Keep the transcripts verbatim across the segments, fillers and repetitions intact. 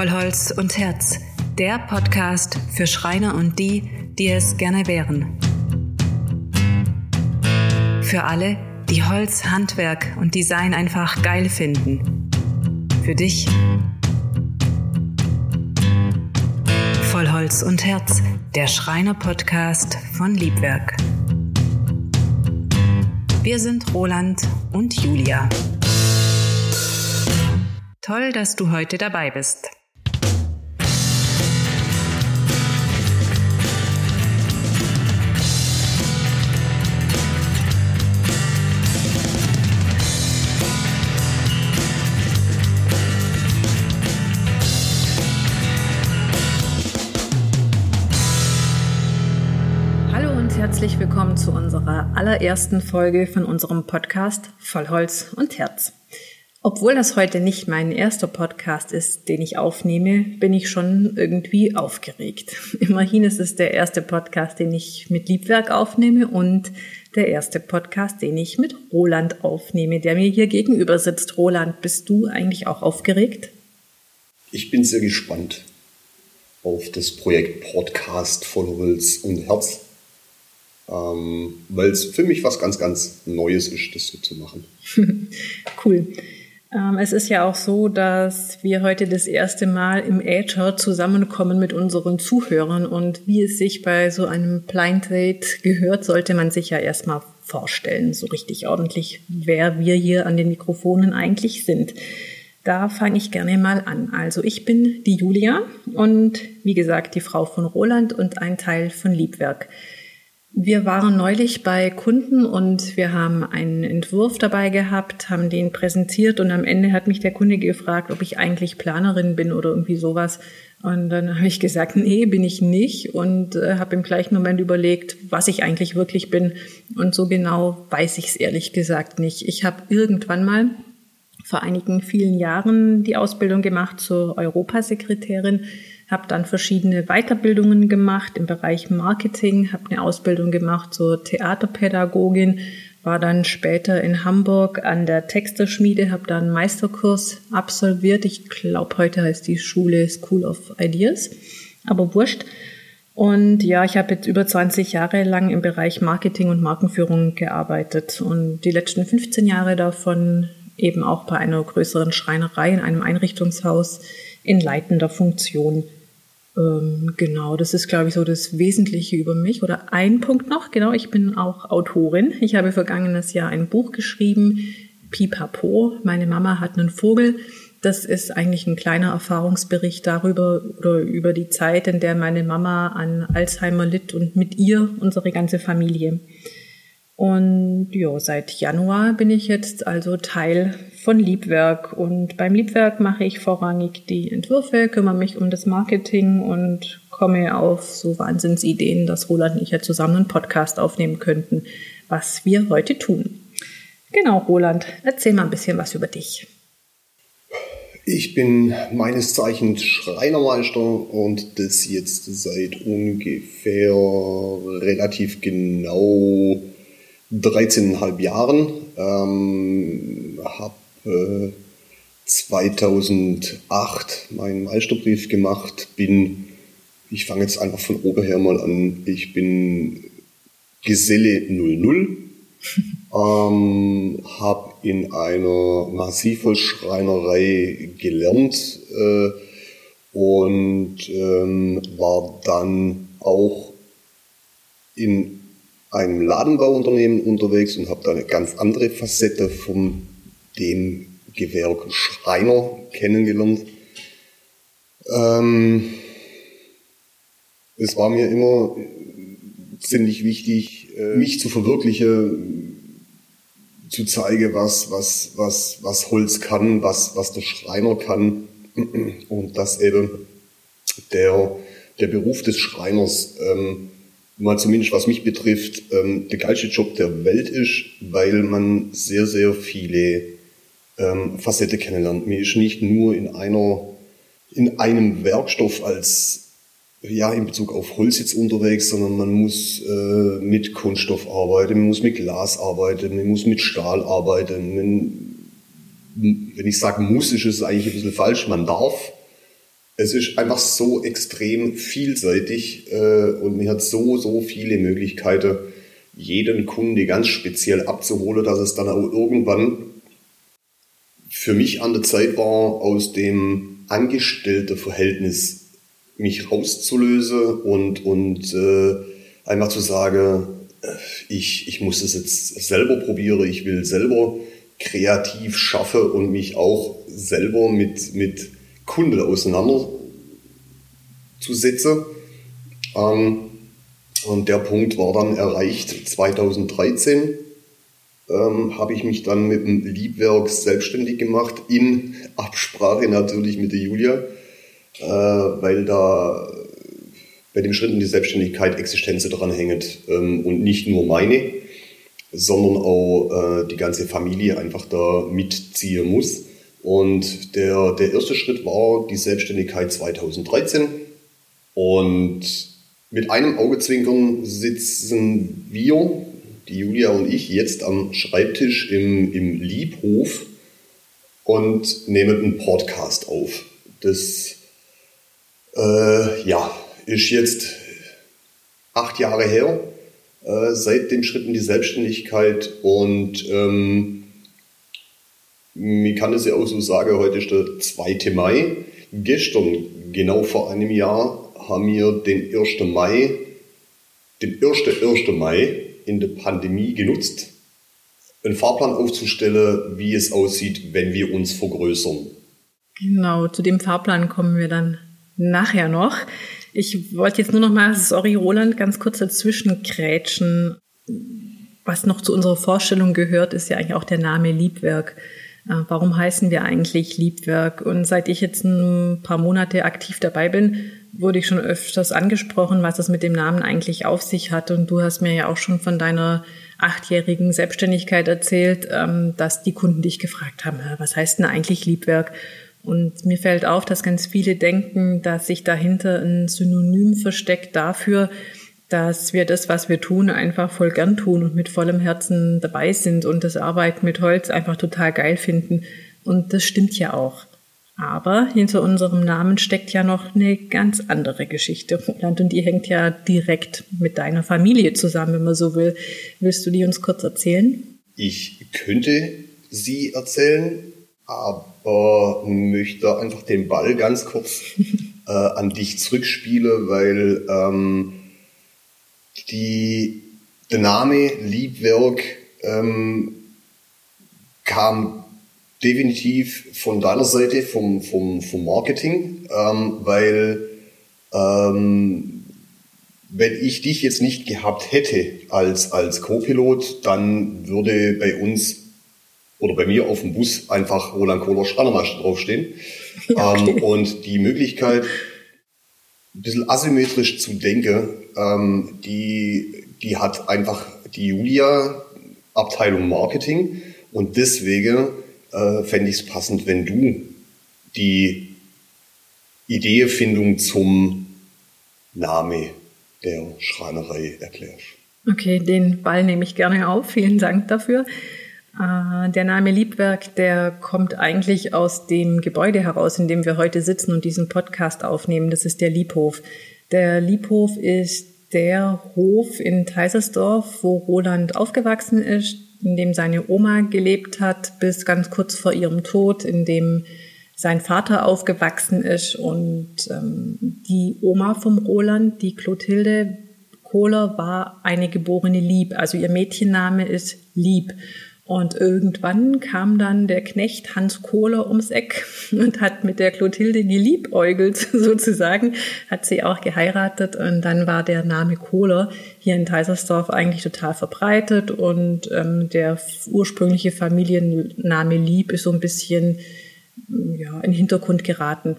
Vollholz und Herz, der Podcast für Schreiner und die, die es gerne wären. Für alle, die Holz, Handwerk und Design einfach geil finden. Für dich. Vollholz und Herz, der Schreiner-Podcast von Liebwerk. Wir sind Roland und Julia. Toll, dass du heute dabei bist. Hallo und herzlich willkommen zu unserer allerersten Folge von unserem Podcast Vollholz und Herz. Obwohl das heute nicht mein erster Podcast ist, den ich aufnehme, bin ich schon irgendwie aufgeregt. Immerhin ist es der erste Podcast, den ich mit Liebwerk aufnehme und der erste Podcast, den ich mit Roland aufnehme, der mir hier gegenüber sitzt. Roland, bist du eigentlich auch aufgeregt? Ich bin sehr gespannt auf das Projekt Podcast Vollholz und Herz, ähm, weil es für mich was ganz, ganz Neues ist, das so zu machen. Cool. Es ist ja auch so, dass wir heute das erste Mal im Äther zusammenkommen mit unseren Zuhörern, und wie es sich bei so einem Blind Date gehört, sollte man sich ja erstmal vorstellen, so richtig ordentlich, wer wir hier an den Mikrofonen eigentlich sind. Da fange ich gerne mal an. Also ich bin die Julia und wie gesagt die Frau von Roland und ein Teil von Liebwerk. Wir waren neulich bei Kunden und wir haben einen Entwurf dabei gehabt, haben den präsentiert, und am Ende hat mich der Kunde gefragt, ob ich eigentlich Planerin bin oder irgendwie sowas. Und dann habe ich gesagt, nee, bin ich nicht, und äh, habe im gleichen Moment überlegt, was ich eigentlich wirklich bin. Und so genau weiß ich es ehrlich gesagt nicht. Ich habe irgendwann mal vor einigen vielen Jahren die Ausbildung gemacht zur Europasekretärin, habe dann verschiedene Weiterbildungen gemacht im Bereich Marketing, habe eine Ausbildung gemacht zur Theaterpädagogin, war dann später in Hamburg an der Texterschmiede, habe dann einen Meisterkurs absolviert. Ich glaube, heute heißt die Schule School of Ideas, aber wurscht. Und ja, ich habe jetzt über zwanzig Jahre lang im Bereich Marketing und Markenführung gearbeitet und die letzten fünfzehn Jahre davon eben auch bei einer größeren Schreinerei in einem Einrichtungshaus in leitender Funktion. Ähm, genau, das ist, glaube ich, so das Wesentliche über mich. Oder ein Punkt noch, genau, ich bin auch Autorin. Ich habe vergangenes Jahr ein Buch geschrieben, Pipapo, meine Mama hat einen Vogel. Das ist eigentlich ein kleiner Erfahrungsbericht darüber oder über die Zeit, in der meine Mama an Alzheimer litt und mit ihr unsere ganze Familie. Und ja, seit Januar bin ich jetzt also Teil von Liebwerk, und beim Liebwerk mache ich vorrangig die Entwürfe, kümmere mich um das Marketing und komme auf so Wahnsinnsideen, dass Roland und ich ja zusammen einen Podcast aufnehmen könnten, was wir heute tun. Genau, Roland, erzähl mal ein bisschen was über dich. Ich bin meines Zeichens Schreinermeister und das jetzt seit ungefähr relativ genau dreizehn Komma fünf Jahren, ähm, habe äh, zweitausendacht meinen Meisterbrief gemacht, bin, ich fange jetzt einfach von oben her mal an, ich bin Geselle null null, ähm, habe in einer Massivholzschreinerei gelernt äh, und ähm, war dann auch in einem Ladenbauunternehmen unterwegs und habe da eine ganz andere Facette von dem Gewerk Schreiner kennengelernt. Ähm, es war mir immer ziemlich wichtig, mich zu verwirklichen, zu zeigen, was, was, was, was Holz kann, was, was der Schreiner kann, und dass eben der, der Beruf des Schreiners ähm, mal zumindest was mich betrifft, ähm, der geilste Job der Welt ist, weil man sehr, sehr viele ähm, Facetten kennenlernt. Mir ist nicht nur in einer, in einem Werkstoff als, ja, in Bezug auf Holz jetzt unterwegs, sondern man muss äh, mit Kunststoff arbeiten, man muss mit Glas arbeiten, man muss mit Stahl arbeiten. Man, wenn ich sage muss, ist es eigentlich ein bisschen falsch, man darf. Es ist einfach so extrem vielseitig äh, und man hat so, so viele Möglichkeiten, jeden Kunde ganz speziell abzuholen, dass es dann auch irgendwann für mich an der Zeit war, aus dem Angestelltenverhältnis mich rauszulösen und, und äh, einfach zu sagen, ich, ich muss es jetzt selber probieren, ich will selber kreativ schaffen und mich auch selber mit, mit Kunden auseinanderzusetzen. Ähm, und der Punkt war dann erreicht. zweitausenddreizehn ähm, habe ich mich dann mit dem Liebwerk selbstständig gemacht, in Absprache natürlich mit der Julia, äh, weil da bei dem Schritt in die Selbstständigkeit Existenz dran hängt ähm, und nicht nur meine, sondern auch äh, die ganze Familie einfach da mitziehen muss. Und der, der erste Schritt war die Selbstständigkeit zweitausenddreizehn. Und mit einem Augenzwinkern sitzen wir, die Julia und ich, jetzt am Schreibtisch im, im Liebhof und nehmen einen Podcast auf. Das äh, ja, ist jetzt acht Jahre her, äh, seit dem Schritt in die Selbstständigkeit. Und Ähm, ich kann es ja auch so sagen, heute ist der zweite Mai. Gestern, genau vor einem Jahr, haben wir den ersten Mai, den ersten ersten Mai in der Pandemie genutzt, einen Fahrplan aufzustellen, wie es aussieht, wenn wir uns vergrößern. Genau, zu dem Fahrplan kommen wir dann nachher noch. Ich wollte jetzt nur noch mal, sorry Roland, ganz kurz dazwischen grätschen. Was noch zu unserer Vorstellung gehört, ist ja eigentlich auch der Name Liebwerk. Warum heißen wir eigentlich Liebwerk? Und seit ich jetzt ein paar Monate aktiv dabei bin, wurde ich schon öfters angesprochen, was es mit dem Namen eigentlich auf sich hat. Und du hast mir ja auch schon von deiner achtjährigen Selbstständigkeit erzählt, dass die Kunden dich gefragt haben, was heißt denn eigentlich Liebwerk? Und mir fällt auf, dass ganz viele denken, dass sich dahinter ein Synonym versteckt dafür, dass wir das, was wir tun, einfach voll gern tun und mit vollem Herzen dabei sind und das Arbeiten mit Holz einfach total geil finden. Und das stimmt ja auch. Aber hinter unserem Namen steckt ja noch eine ganz andere Geschichte, Roland, und die hängt ja direkt mit deiner Familie zusammen, wenn man so will. Willst du die uns kurz erzählen? Ich könnte sie erzählen, aber möchte einfach den Ball ganz kurz äh, an dich zurückspielen, weil Ähm, Die, der Name Liebwerk ähm, kam definitiv von deiner Seite, vom, vom, vom Marketing, ähm, weil ähm, wenn ich dich jetzt nicht gehabt hätte als, als Co-Pilot, dann würde bei uns oder bei mir auf dem Bus einfach Roland Kohler Schreinermeister draufstehen. Okay. Ähm, und die Möglichkeit, ein bisschen asymmetrisch zu denken, ähm, die, die hat einfach die Julia, Abteilung Marketing, und deswegen äh, fände ich es passend, wenn du die Ideefindung zum Name der Schreinerei erklärst. Okay, den Ball nehme ich gerne auf, vielen Dank dafür. Der Name Liebwerk, der kommt eigentlich aus dem Gebäude heraus, in dem wir heute sitzen und diesen Podcast aufnehmen. Das ist der Liebhof. Der Liebhof ist der Hof in Teisersdorf, wo Roland aufgewachsen ist, in dem seine Oma gelebt hat, bis ganz kurz vor ihrem Tod, in dem sein Vater aufgewachsen ist. Und ähm, die Oma vom Roland, die Clothilde Kohler, war eine geborene Lieb. Also ihr Mädchenname ist Lieb. Und irgendwann kam dann der Knecht Hans Kohler ums Eck und hat mit der Clothilde geliebäugelt sozusagen, hat sie auch geheiratet, und dann war der Name Kohler hier in Teisersdorf eigentlich total verbreitet, und ähm, der ursprüngliche Familienname Lieb ist so ein bisschen ja, in den Hintergrund geraten.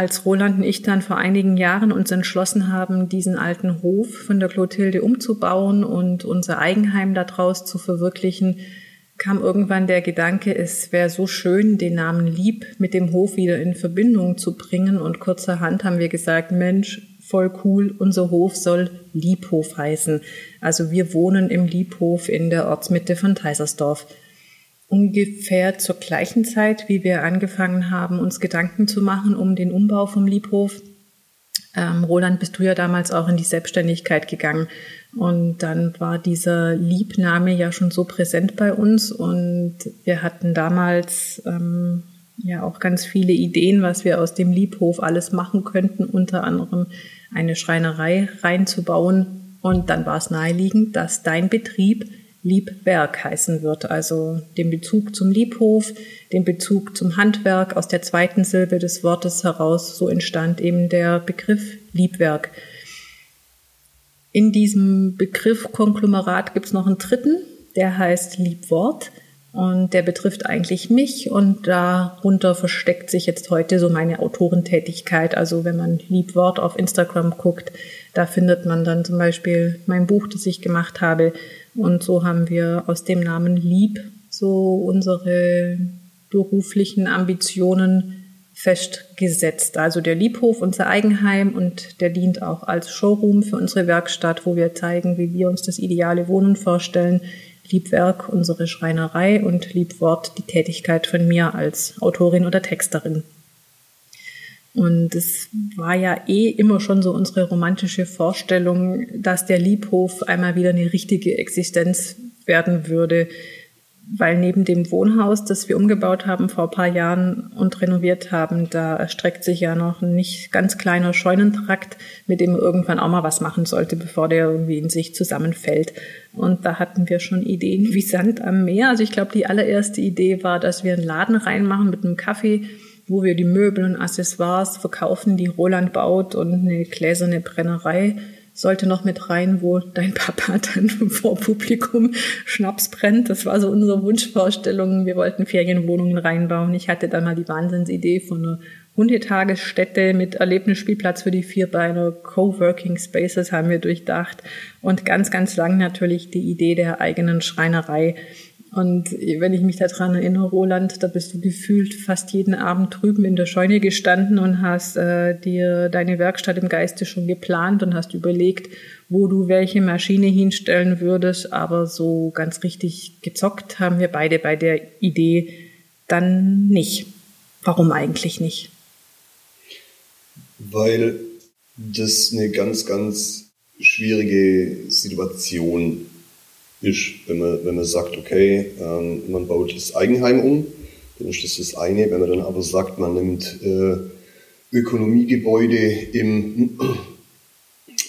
Als Roland und ich dann vor einigen Jahren uns entschlossen haben, diesen alten Hof von der Clothilde umzubauen und unser Eigenheim daraus zu verwirklichen, kam irgendwann der Gedanke, es wäre so schön, den Namen Lieb mit dem Hof wieder in Verbindung zu bringen, und kurzerhand haben wir gesagt, Mensch, voll cool, unser Hof soll Liebhof heißen. Also wir wohnen im Liebhof in der Ortsmitte von Teisersdorf. ungefähr zur gleichen Zeit, wie wir angefangen haben, uns Gedanken zu machen um den Umbau vom Liebhof. Ähm, Roland, bist du ja damals auch in die Selbstständigkeit gegangen. Und dann war dieser Liebname ja schon so präsent bei uns. Und wir hatten damals ähm, ja auch ganz viele Ideen, was wir aus dem Liebhof alles machen könnten. Unter anderem eine Schreinerei reinzubauen. Und dann war es naheliegend, dass dein Betrieb Liebwerk heißen wird. Also den Bezug zum Liebhof, den Bezug zum Handwerk aus der zweiten Silbe des Wortes heraus, so entstand eben der Begriff Liebwerk. In diesem Begriff Konglomerat gibt es noch einen dritten, der heißt Liebwort und der betrifft eigentlich mich und darunter versteckt sich jetzt heute so meine Autorentätigkeit. Also wenn man Liebwort auf Instagram guckt, da findet man dann zum Beispiel mein Buch, das ich gemacht habe. Und so haben wir aus dem Namen Lieb so unsere beruflichen Ambitionen festgesetzt. Also der Liebhof, unser Eigenheim, und der dient auch als Showroom für unsere Werkstatt, wo wir zeigen, wie wir uns das ideale Wohnen vorstellen. Liebwerk, unsere Schreinerei, und Liebwort, die Tätigkeit von mir als Autorin oder Texterin. Und es war ja eh immer schon so unsere romantische Vorstellung, dass der Liebhof einmal wieder eine richtige Existenz werden würde, weil neben dem Wohnhaus, das wir umgebaut haben vor ein paar Jahren und renoviert haben, da erstreckt sich ja noch ein nicht ganz kleiner Scheunentrakt, mit dem man irgendwann auch mal was machen sollte, bevor der irgendwie in sich zusammenfällt. Und da hatten wir schon Ideen wie Sand am Meer. Also ich glaube, die allererste Idee war, dass wir einen Laden reinmachen mit einem Kaffee, wo wir die Möbel und Accessoires verkaufen, die Roland baut, und eine gläserne Brennerei sollte noch mit rein, wo dein Papa dann vor Publikum Schnaps brennt. Das war so unsere Wunschvorstellung. Wir wollten Ferienwohnungen reinbauen. Ich hatte dann mal die Wahnsinnsidee von einer Hundetagesstätte mit Erlebnisspielplatz für die Vierbeiner. Coworking Spaces haben wir durchdacht. Und ganz, ganz lang natürlich die Idee der eigenen Schreinerei. Und wenn ich mich daran erinnere, Roland, da bist du gefühlt fast jeden Abend drüben in der Scheune gestanden und hast äh, dir deine Werkstatt im Geiste schon geplant und hast überlegt, wo du welche Maschine hinstellen würdest. Aber so ganz richtig gezockt haben wir beide bei der Idee dann nicht. Warum eigentlich nicht? Weil das eine ganz, ganz schwierige Situation ist. Ist, wenn man, wenn man sagt, okay, ähm, man baut das Eigenheim um, dann ist das das eine. Wenn man dann aber sagt, man nimmt äh, Ökonomiegebäude im,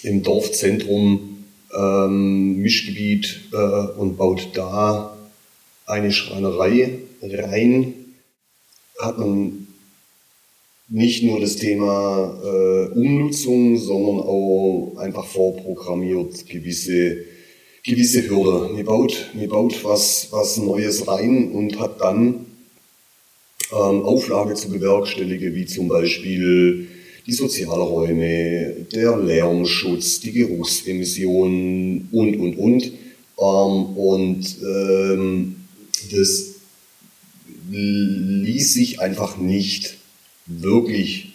im Dorfzentrum, ähm, Mischgebiet äh, und baut da eine Schreinerei rein, hat man nicht nur das Thema äh, Umnutzung, sondern auch einfach vorprogrammiert gewisse gewisse Hürde. Mir baut, mir baut was, was Neues rein und hat dann ähm, Auflage zu bewerkstelligen, wie zum Beispiel die Sozialräume, der Lärmschutz, die Geruchsemissionen und, und, und. Ähm, und ähm, das ließ sich einfach nicht wirklich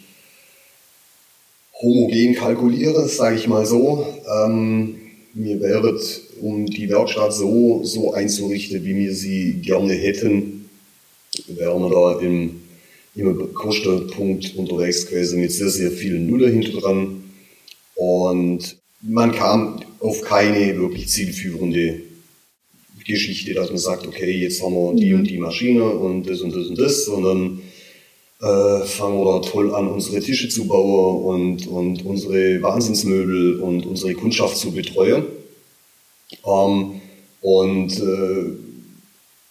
homogen kalkulieren, sage ich mal so. Ähm, Mir wäre es, um die Werkstatt so, so einzurichten, wie wir sie gerne hätten, wären wir da im, im Kostenpunkt unterwegs gewesen mit sehr, sehr vielen Nuller hinter dran. Und man kam auf keine wirklich zielführende Geschichte, dass man sagt, okay, jetzt haben wir die und die Maschine und das und das und das, sondern Äh, fangen wir da toll an, unsere Tische zu bauen und, und unsere Wahnsinnsmöbel und unsere Kundschaft zu betreuen. Ähm, und äh,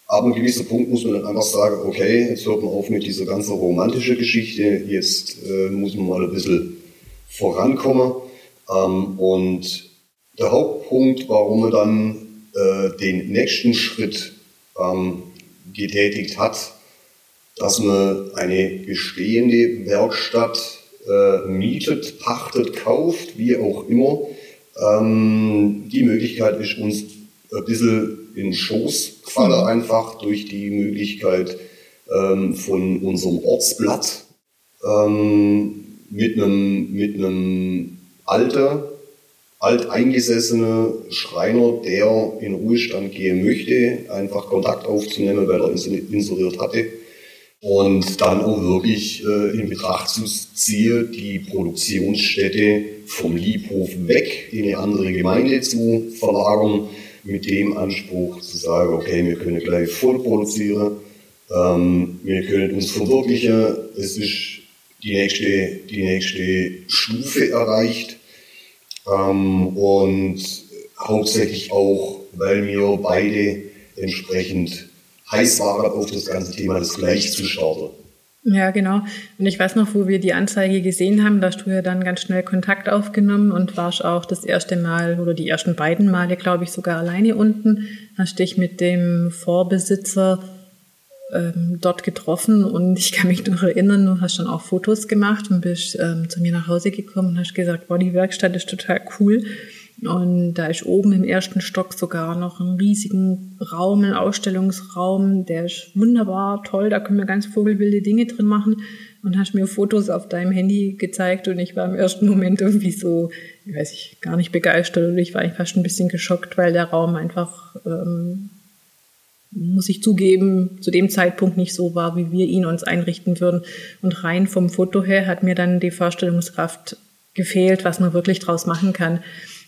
ab einem gewissen Punkt muss man dann einfach sagen, okay, jetzt hört man auf mit dieser ganzen romantischen Geschichte, jetzt äh, muss man mal ein bisschen vorankommen. Ähm, und der Hauptpunkt, warum man dann äh, den nächsten Schritt ähm, getätigt hat, dass man eine bestehende Werkstatt äh, mietet, pachtet, kauft, wie auch immer. Ähm, die Möglichkeit ist uns ein bisschen in den Schoß gefallen, einfach durch die Möglichkeit ähm, von unserem Ortsblatt ähm, mit einem mit einem alten alteingesessene Schreiner, der in Ruhestand gehen möchte, einfach Kontakt aufzunehmen, weil er inseriert hatte. Und dann auch wirklich äh, in Betracht zu ziehen, die Produktionsstätte vom Liebhof weg in eine andere Gemeinde zu verlagern, mit dem Anspruch zu sagen, okay, wir können gleich voll produzieren, ähm, wir können uns verwirklichen, es ist die nächste, die nächste Stufe erreicht. Ähm, und hauptsächlich auch, weil wir beide entsprechend heiß waren auf das ganze Thema, das gleich zu starten. Ja, genau. Und ich weiß noch, wo wir die Anzeige gesehen haben, da hast du ja dann ganz schnell Kontakt aufgenommen und warst auch das erste Mal oder die ersten beiden Male, glaube ich, sogar alleine unten. Hast dich mit dem Vorbesitzer ähm, dort getroffen und ich kann mich noch erinnern, du hast dann auch Fotos gemacht und bist ähm, zu mir nach Hause gekommen und hast gesagt, boah, die Werkstatt ist total cool. Und da ist oben im ersten Stock sogar noch einen riesigen Raum, einen Ausstellungsraum, der ist wunderbar toll, da können wir ganz vogelwilde Dinge drin machen. Und hast mir Fotos auf deinem Handy gezeigt und ich war im ersten Moment irgendwie so, ich weiß nicht, gar nicht begeistert und ich war fast ein bisschen geschockt, weil der Raum einfach, ähm, muss ich zugeben, zu dem Zeitpunkt nicht so war, wie wir ihn uns einrichten würden. Und rein vom Foto her hat mir dann die Vorstellungskraft gefehlt, was man wirklich draus machen kann.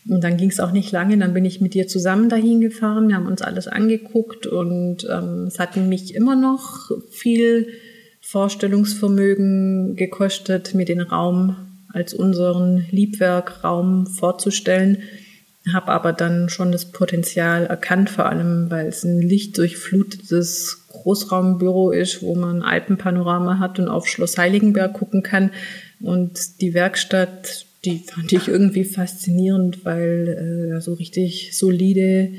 Und dann ging es auch nicht lange, dann bin ich mit dir zusammen dahin gefahren, wir haben uns alles angeguckt und ähm, es hat mich immer noch viel Vorstellungsvermögen gekostet, mir den Raum als unseren Liebwerkraum vorzustellen, habe aber dann schon das Potenzial erkannt, vor allem weil es ein lichtdurchflutetes Großraumbüro ist, wo man ein Alpenpanorama hat und auf Schloss Heiligenberg gucken kann und die Werkstatt, die fand ich irgendwie faszinierend, weil da äh, so richtig solide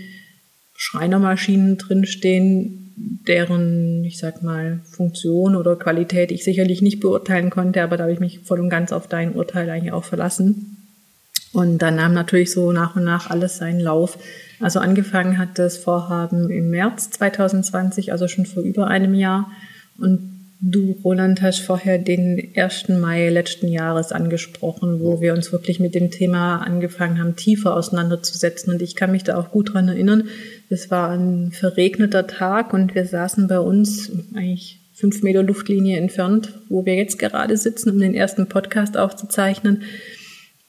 Schreinermaschinen drinstehen, deren, ich sag mal, Funktion oder Qualität ich sicherlich nicht beurteilen konnte, aber da habe ich mich voll und ganz auf dein Urteil eigentlich auch verlassen. Und dann nahm natürlich so nach und nach alles seinen Lauf. Also angefangen hat das Vorhaben im März zwanzig zwanzig, also schon vor über einem Jahr. Und du, Roland, hast vorher den ersten Mai letzten Jahres angesprochen, wo wir uns wirklich mit dem Thema angefangen haben, tiefer auseinanderzusetzen. Und ich kann mich da auch gut dran erinnern. Es war ein verregneter Tag und wir saßen bei uns eigentlich fünf Meter Luftlinie entfernt, wo wir jetzt gerade sitzen, um den ersten Podcast aufzuzeichnen.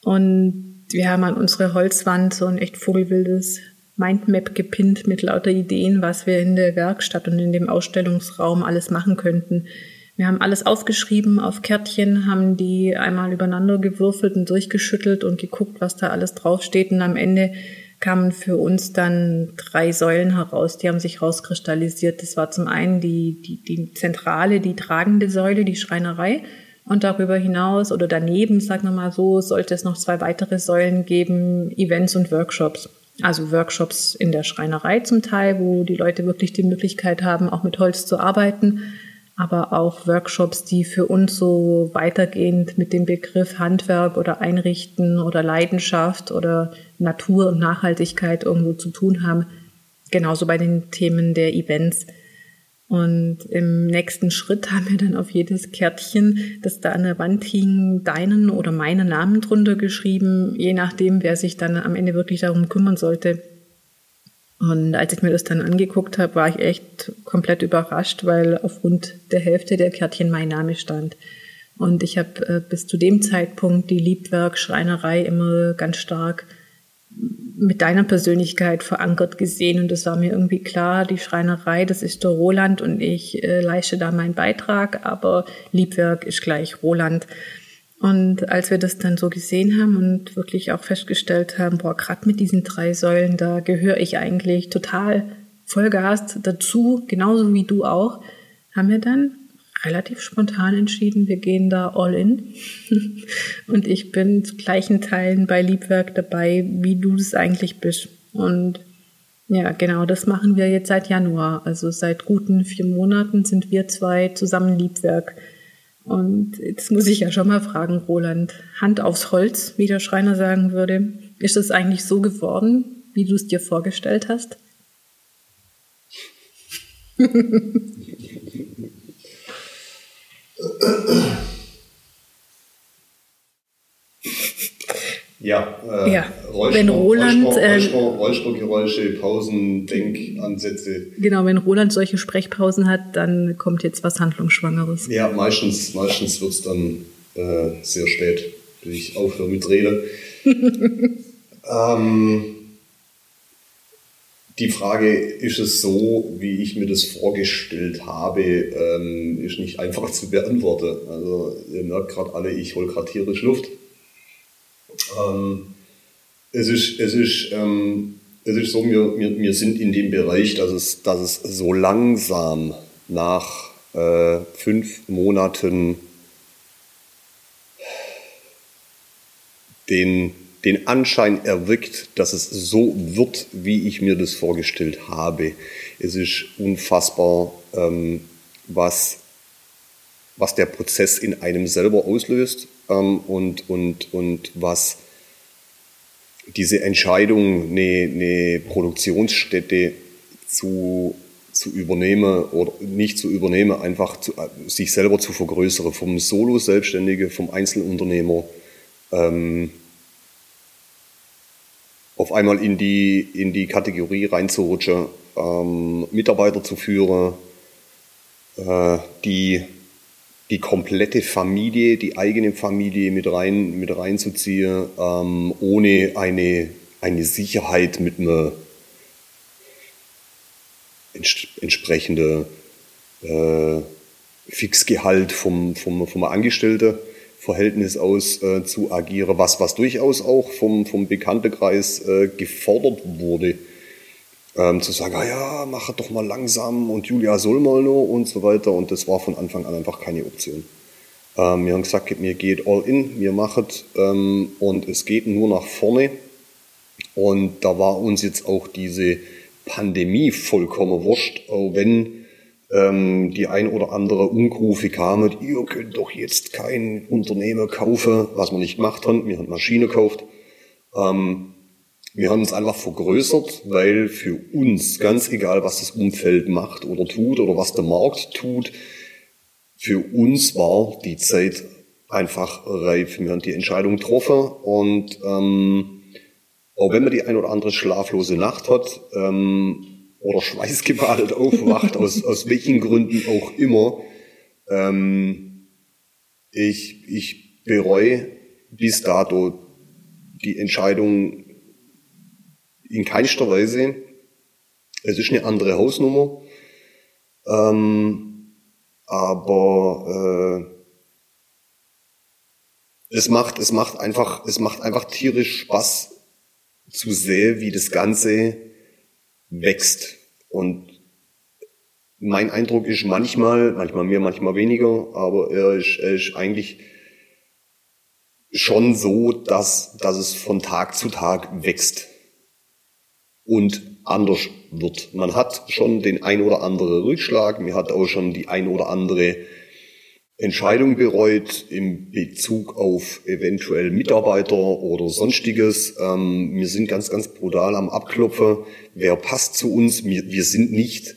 Und wir haben an unsere Holzwand so ein echt vogelwildes Mindmap gepinnt mit lauter Ideen, was wir in der Werkstatt und in dem Ausstellungsraum alles machen könnten. Wir haben alles aufgeschrieben auf Kärtchen, haben die einmal übereinander gewürfelt und durchgeschüttelt und geguckt, was da alles draufsteht. Und am Ende kamen für uns dann drei Säulen heraus, die haben sich rauskristallisiert. Das war zum einen die, die, die zentrale, die tragende Säule, die Schreinerei. Und darüber hinaus oder daneben, sagen wir mal so, sollte es noch zwei weitere Säulen geben, Events und Workshops. Also Workshops in der Schreinerei zum Teil, wo die Leute wirklich die Möglichkeit haben, auch mit Holz zu arbeiten, aber auch Workshops, die für uns so weitergehend mit dem Begriff Handwerk oder Einrichten oder Leidenschaft oder Natur und Nachhaltigkeit irgendwo zu tun haben, genauso bei den Themen der Events. Und im nächsten Schritt haben wir dann auf jedes Kärtchen, das da an der Wand hing, deinen oder meinen Namen drunter geschrieben, je nachdem, wer sich dann am Ende wirklich darum kümmern sollte. Und als ich mir das dann angeguckt habe, war ich echt komplett überrascht, weil auf rund der Hälfte der Kärtchen mein Name stand. Und ich habe äh, bis zu dem Zeitpunkt die Liebwerk-Schreinerei immer ganz stark mit deiner Persönlichkeit verankert gesehen und es war mir irgendwie klar, die Schreinerei, das ist der Roland und ich äh, leiste da meinen Beitrag, aber Liebwerk ist gleich Roland. Und als wir das dann so gesehen haben und wirklich auch festgestellt haben, boah, gerade mit diesen drei Säulen, da gehöre ich eigentlich total Vollgas dazu, genauso wie du auch, haben wir dann relativ spontan entschieden, wir gehen da all in und ich bin zu gleichen Teilen bei Liebwerk dabei, wie du es eigentlich bist. Und ja, genau, das machen wir jetzt seit Januar, also seit guten vier Monaten sind wir zwei zusammen Liebwerk. Und jetzt muss ich ja schon mal fragen, Roland, Hand aufs Holz, wie der Schreiner sagen würde, ist es eigentlich so geworden, wie du es dir vorgestellt hast? Ja, äh, ja. Rollstuhl, wenn Roland Rollstuhlgeräusche, Rollstuhl, Rollstuhl, Pausen, Denkansätze. Genau, wenn Roland solche Sprechpausen hat, dann kommt jetzt was Handlungsschwangeres. Ja, meistens, meistens wird es dann äh, sehr spät, wenn ich aufhöre mit Rede. ähm, die Frage, ist es so, wie ich mir das vorgestellt habe, ähm, ist nicht einfach zu beantworten. Also ihr merkt gerade alle, ich hole gerade tierisch Luft. Ähm, es ist, es ist, ähm, es ist so, wir, wir, wir sind in dem Bereich, dass es, dass es so langsam nach äh, fünf Monaten den, den Anschein erwirkt, dass es so wird, wie ich mir das vorgestellt habe. Es ist unfassbar, ähm, was, was der Prozess in einem selber auslöst. Und, und, und was diese Entscheidung, eine, eine Produktionsstätte zu, zu übernehmen oder nicht zu übernehmen, einfach zu, sich selber zu vergrößern, vom Solo-Selbstständigen, vom Einzelunternehmer, ähm, auf einmal in die, in die Kategorie reinzurutschen, ähm, Mitarbeiter zu führen, äh, die die komplette Familie, die eigene Familie mit rein, mit reinzuziehen, ähm, ohne eine, eine Sicherheit mit einer ents- entsprechenden äh, Fixgehalt vom, vom, vom Angestelltenverhältnis aus äh, zu agieren, was, was durchaus auch vom, vom Bekanntenkreis äh, gefordert wurde. Ähm, zu sagen, ah ja, mach doch mal langsam und Julia soll mal nur und so weiter. Und das war von Anfang an einfach keine Option. Ähm, wir haben gesagt, mir geht all in, wir machen ähm, und es geht nur nach vorne. Und da war uns jetzt auch diese Pandemie vollkommen wurscht, auch wenn ähm, die ein oder andere Umrufe kamen, ihr könnt doch jetzt kein Unternehmen kaufen, was wir nicht gemacht haben, wir haben Maschine gekauft. Ähm, Wir haben uns einfach vergrößert, weil für uns, ganz egal, was das Umfeld macht oder tut oder was der Markt tut, für uns war die Zeit einfach reif. Wir haben die Entscheidung getroffen und ähm, auch wenn man die ein oder andere schlaflose Nacht hat ähm, oder schweißgebadet aufwacht, aus, aus welchen Gründen auch immer, ähm, ich, ich bereue bis dato die Entscheidung in keinster Weise. Es ist eine andere Hausnummer. Ähm, aber äh, es macht, es macht einfach, es macht einfach tierisch Spaß zu sehen, wie das Ganze wächst. Und mein Eindruck ist manchmal, manchmal mehr, manchmal weniger, aber er ist, er ist eigentlich schon so, dass, dass es von Tag zu Tag wächst und anders wird. Man hat schon den ein oder anderen Rückschlag, man hat auch schon die ein oder andere Entscheidung bereut im Bezug auf eventuell Mitarbeiter oder Sonstiges. Ähm, wir sind ganz, ganz brutal am Abklopfen. Wer passt zu uns? Wir, wir sind nicht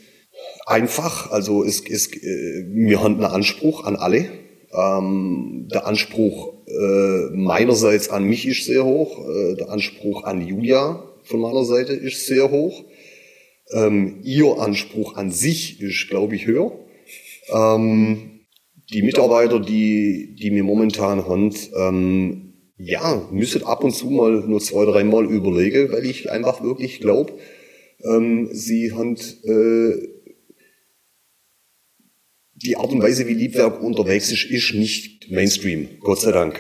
einfach. Also es, es, äh, wir haben einen Anspruch an alle. Ähm, der Anspruch äh, meinerseits an mich ist sehr hoch. Äh, der Anspruch an Julia von meiner Seite ist sehr hoch. Ähm, ihr Anspruch an sich ist, glaube ich, höher. Ähm, die Mitarbeiter, die, die wir momentan haben, ähm, ja, müssen ab und zu mal nur zwei, dreimal überlegen, weil ich einfach wirklich glaube, ähm, sie haben äh, die Art und Weise, wie Liebwerk unterwegs ist, ist nicht Mainstream, Gott sei Dank.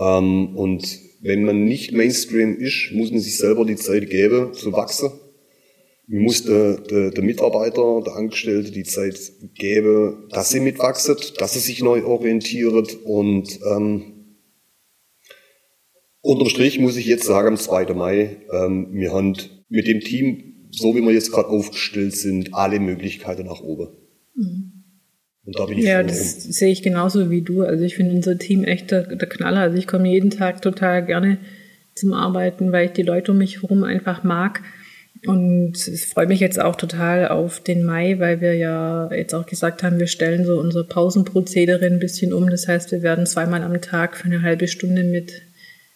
Ähm, und wenn man nicht Mainstream ist, muss man sich selber die Zeit geben, zu wachsen. Man muss der, der, der Mitarbeiter, der Angestellte die Zeit geben, dass sie mitwachsen, dass sie sich neu orientiert. Und ähm, unterm Strich muss ich jetzt sagen, am zweiten Mai, ähm, wir haben mit dem Team, so wie wir jetzt gerade aufgestellt sind, alle Möglichkeiten nach oben. Mhm. Und da bin ich ja, das rum. Sehe ich genauso wie du. Also ich finde unser Team echt der, der Knaller. Also ich komme jeden Tag total gerne zum Arbeiten, weil ich die Leute um mich herum einfach mag. Und ich freue mich jetzt auch total auf den Mai, weil wir ja jetzt auch gesagt haben, wir stellen so unsere Pausenprozedere ein bisschen um. Das heißt, wir werden zweimal am Tag für eine halbe Stunde mit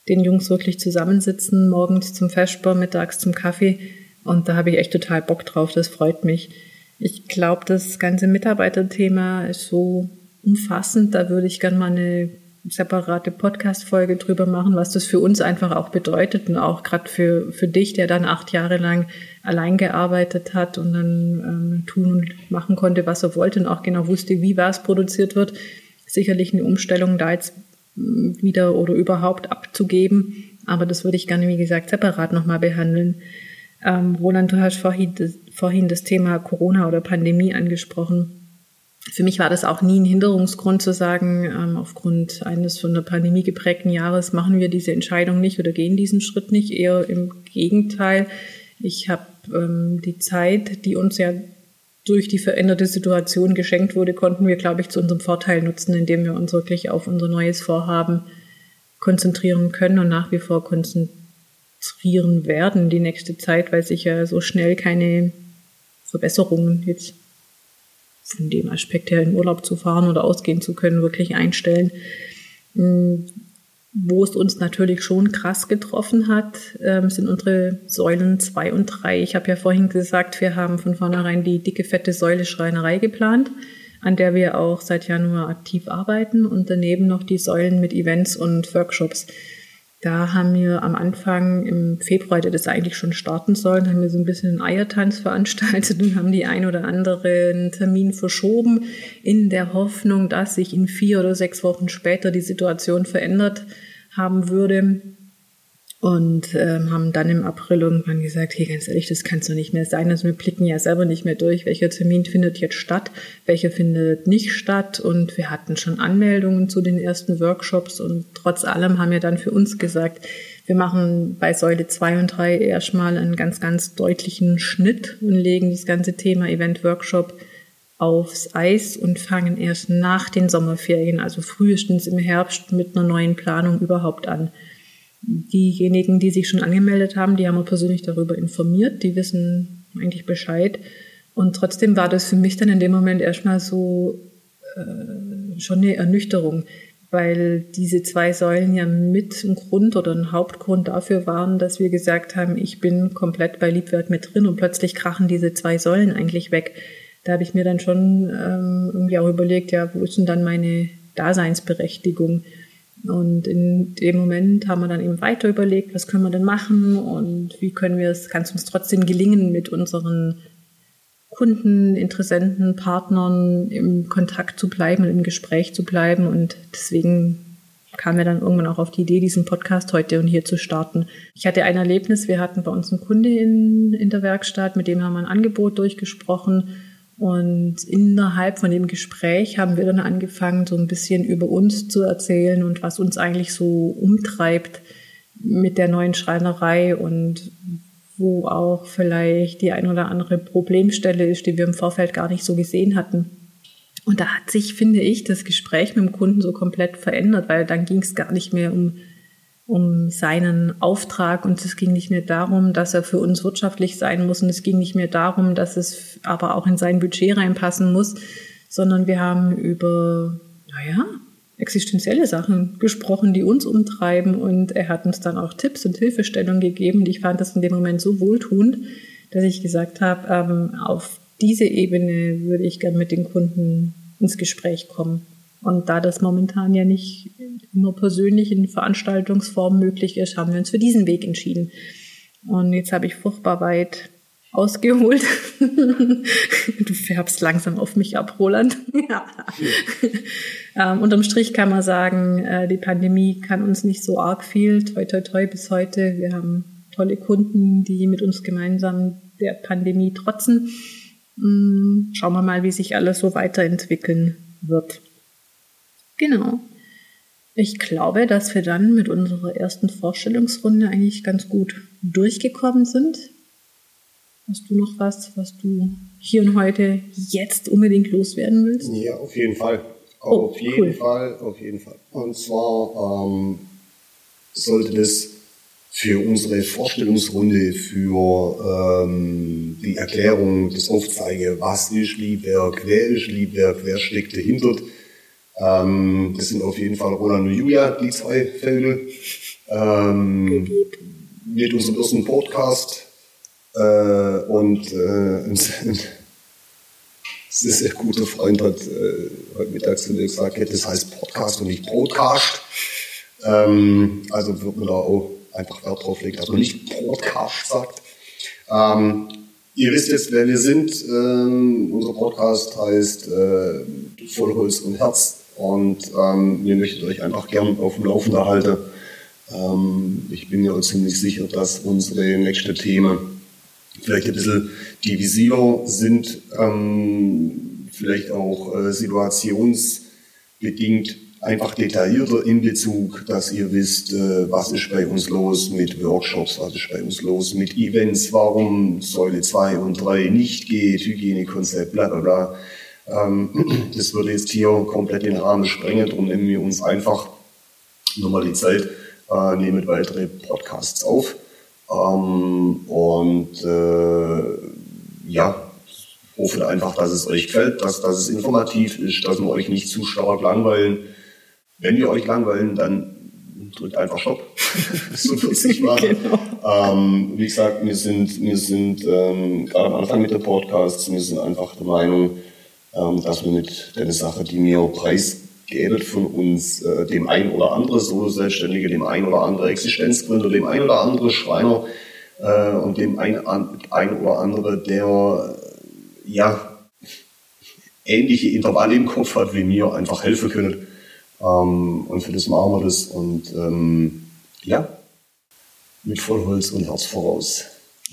den Jungs wirklich zusammensitzen, morgens zum Vesper, mittags zum Kaffee. Und da habe ich echt total Bock drauf, das freut mich. Ich glaube, das ganze Mitarbeiterthema ist so umfassend, da würde ich gerne mal eine separate Podcast-Folge drüber machen, was das für uns einfach auch bedeutet und auch gerade für für dich, der dann acht Jahre lang allein gearbeitet hat und dann ähm, tun und machen konnte, was er wollte und auch genau wusste, wie was produziert wird. Sicherlich eine Umstellung, da jetzt wieder oder überhaupt abzugeben, aber das würde ich gerne, wie gesagt, separat nochmal behandeln. Ähm, Roland, du hast vorhin das, vorhin das Thema Corona oder Pandemie angesprochen. Für mich war das auch nie ein Hinderungsgrund zu sagen, ähm, aufgrund eines von der Pandemie geprägten Jahres machen wir diese Entscheidung nicht oder gehen diesen Schritt nicht. Eher im Gegenteil. Ich habe ähm, die Zeit, die uns ja durch die veränderte Situation geschenkt wurde, konnten wir, glaube ich, zu unserem Vorteil nutzen, indem wir uns wirklich auf unser neues Vorhaben konzentrieren können und nach wie vor konzentrieren werden die nächste Zeit, weil sich ja so schnell keine Verbesserungen jetzt von dem Aspekt her, in Urlaub zu fahren oder ausgehen zu können, wirklich einstellen. Wo es uns natürlich schon krass getroffen hat, sind unsere Säulen zwei und drei. Ich habe ja vorhin gesagt, wir haben von vornherein die dicke, fette Säule Schreinerei geplant, an der wir auch seit Januar aktiv arbeiten und daneben noch die Säulen mit Events und Workshops. Da haben wir am Anfang im Februar, hätte das eigentlich schon starten sollen, haben wir so ein bisschen einen Eiertanz veranstaltet und haben die ein oder anderen Termin verschoben, in der Hoffnung, dass sich in vier oder sechs Wochen später die Situation verändert haben würde. Und äh, haben dann im April irgendwann gesagt, hey, ganz ehrlich, das kann es doch nicht mehr sein. Also wir blicken ja selber nicht mehr durch, welcher Termin findet jetzt statt, welcher findet nicht statt. Und wir hatten schon Anmeldungen zu den ersten Workshops und trotz allem haben wir dann für uns gesagt, wir machen bei Säule zwei und drei erstmal einen ganz, ganz deutlichen Schnitt und legen das ganze Thema Event-Workshop aufs Eis und fangen erst nach den Sommerferien, also frühestens im Herbst, mit einer neuen Planung überhaupt an. Diejenigen, die sich schon angemeldet haben, die haben wir persönlich darüber informiert, die wissen eigentlich Bescheid. Und trotzdem war das für mich dann in dem Moment erstmal so äh, schon eine Ernüchterung, weil diese zwei Säulen ja mit ein Grund oder ein Hauptgrund dafür waren, dass wir gesagt haben, ich bin komplett bei Liebwerk mit drin und plötzlich krachen diese zwei Säulen eigentlich weg. Da habe ich mir dann schon ähm, irgendwie auch überlegt, ja, wo ist denn dann meine Daseinsberechtigung? Und in dem Moment haben wir dann eben weiter überlegt, was können wir denn machen und wie können wir es, kann es uns trotzdem gelingen, mit unseren Kunden, Interessenten, Partnern im Kontakt zu bleiben und im Gespräch zu bleiben. Und deswegen kamen wir dann irgendwann auch auf die Idee, diesen Podcast heute und hier zu starten. Ich hatte ein Erlebnis, wir hatten bei uns einen Kunde in, in der Werkstatt, mit dem haben wir ein Angebot durchgesprochen. Und innerhalb von dem Gespräch haben wir dann angefangen, so ein bisschen über uns zu erzählen und was uns eigentlich so umtreibt mit der neuen Schreinerei und wo auch vielleicht die ein oder andere Problemstelle ist, die wir im Vorfeld gar nicht so gesehen hatten. Und da hat sich, finde ich, das Gespräch mit dem Kunden so komplett verändert, weil dann ging es gar nicht mehr um, um seinen Auftrag und es ging nicht mehr darum, dass er für uns wirtschaftlich sein muss und es ging nicht mehr darum, dass es aber auch in sein Budget reinpassen muss, sondern wir haben über, naja, existenzielle Sachen gesprochen, die uns umtreiben und er hat uns dann auch Tipps und Hilfestellung gegeben und ich fand das in dem Moment so wohltuend, dass ich gesagt habe, ähm, auf diese Ebene würde ich gerne mit den Kunden ins Gespräch kommen. Und da das momentan ja nicht nur persönlich in Veranstaltungsform möglich ist, haben wir uns für diesen Weg entschieden. Und jetzt habe ich furchtbar weit ausgeholt. Du färbst langsam auf mich ab, Roland. Ja. ähm, unterm Strich kann man sagen, äh, die Pandemie kann uns nicht so arg viel. Toi, toi, toi bis heute. Wir haben tolle Kunden, die mit uns gemeinsam der Pandemie trotzen. Mhm. Schauen wir mal, wie sich alles so weiterentwickeln wird. Genau. Ich glaube, dass wir dann mit unserer ersten Vorstellungsrunde eigentlich ganz gut durchgekommen sind. Hast du noch was, was du hier und heute jetzt unbedingt loswerden willst? Ja, auf jeden Fall. Oh, auf jeden cool. Fall, auf jeden Fall. Und zwar ähm, sollte das für unsere Vorstellungsrunde, für ähm, die Erklärung, das Aufzeigen, was ist Liebwerk, wer ist Liebwerk, wer steckt dahinter, das sind auf jeden Fall Roland und Julia, die zwei Vögel. ähm, mit unserem ersten Podcast äh, und äh, ein sehr guter Freund hat äh, heute Mittag zu mir gesagt, das heißt Podcast und nicht Broadcast. Ähm, also wird man da auch einfach Wert drauf legen, dass man nicht Broadcast sagt. Ähm, ihr wisst jetzt, wer wir sind. Ähm, unser Podcast heißt äh, Vollholz und Herz. Und ähm, wir möchten euch einfach gern auf dem Laufenden halten. Ähm, ich bin mir auch ziemlich sicher, dass unsere nächsten Themen vielleicht ein bisschen divisiver sind, ähm, vielleicht auch äh, situationsbedingt einfach detaillierter in Bezug, dass ihr wisst, äh, was ist bei uns los mit Workshops, was ist bei uns los mit Events, warum Säule zwei und drei nicht geht, Hygienekonzept, bla bla bla. Ähm, das würde jetzt hier komplett den Rahmen sprengen, darum nehmen wir uns einfach nochmal die Zeit, äh, nehmen weitere Podcasts auf. Ähm, und äh, ja, hoffen einfach, dass es euch gefällt, dass, dass es informativ ist, dass wir euch nicht zu stark langweilen. Wenn wir euch langweilen, dann drückt einfach Stopp. So wird es nicht machen. Genau. Ähm, wie gesagt, wir sind, wir sind ähm, gerade am Anfang mit den Podcasts, wir sind einfach der Meinung, ähm, dass wir mit der Sache, die mir preisgeben von uns, äh, dem einen oder anderen Solo-Selbstständige, dem einen oder anderen Existenzgründer, dem einen oder anderen Schreiner äh, und dem einen ein oder anderen, der äh, ja ähnliche Intervalle im Kopf hat wie mir, einfach helfen können. Ähm, und für das machen wir das. Und ähm, ja, mit Vollholz und Herz voraus.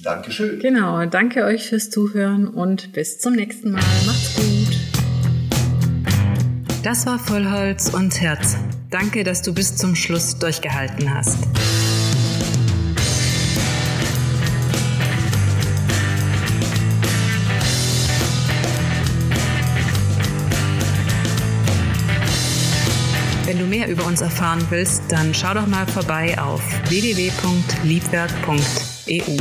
Dankeschön. Genau, danke euch fürs Zuhören und bis zum nächsten Mal. Macht's gut. Das war Vollholz und Herz. Danke, dass du bis zum Schluss durchgehalten hast. Wenn du mehr über uns erfahren willst, dann schau doch mal vorbei auf w w w punkt liebwerk punkt e u.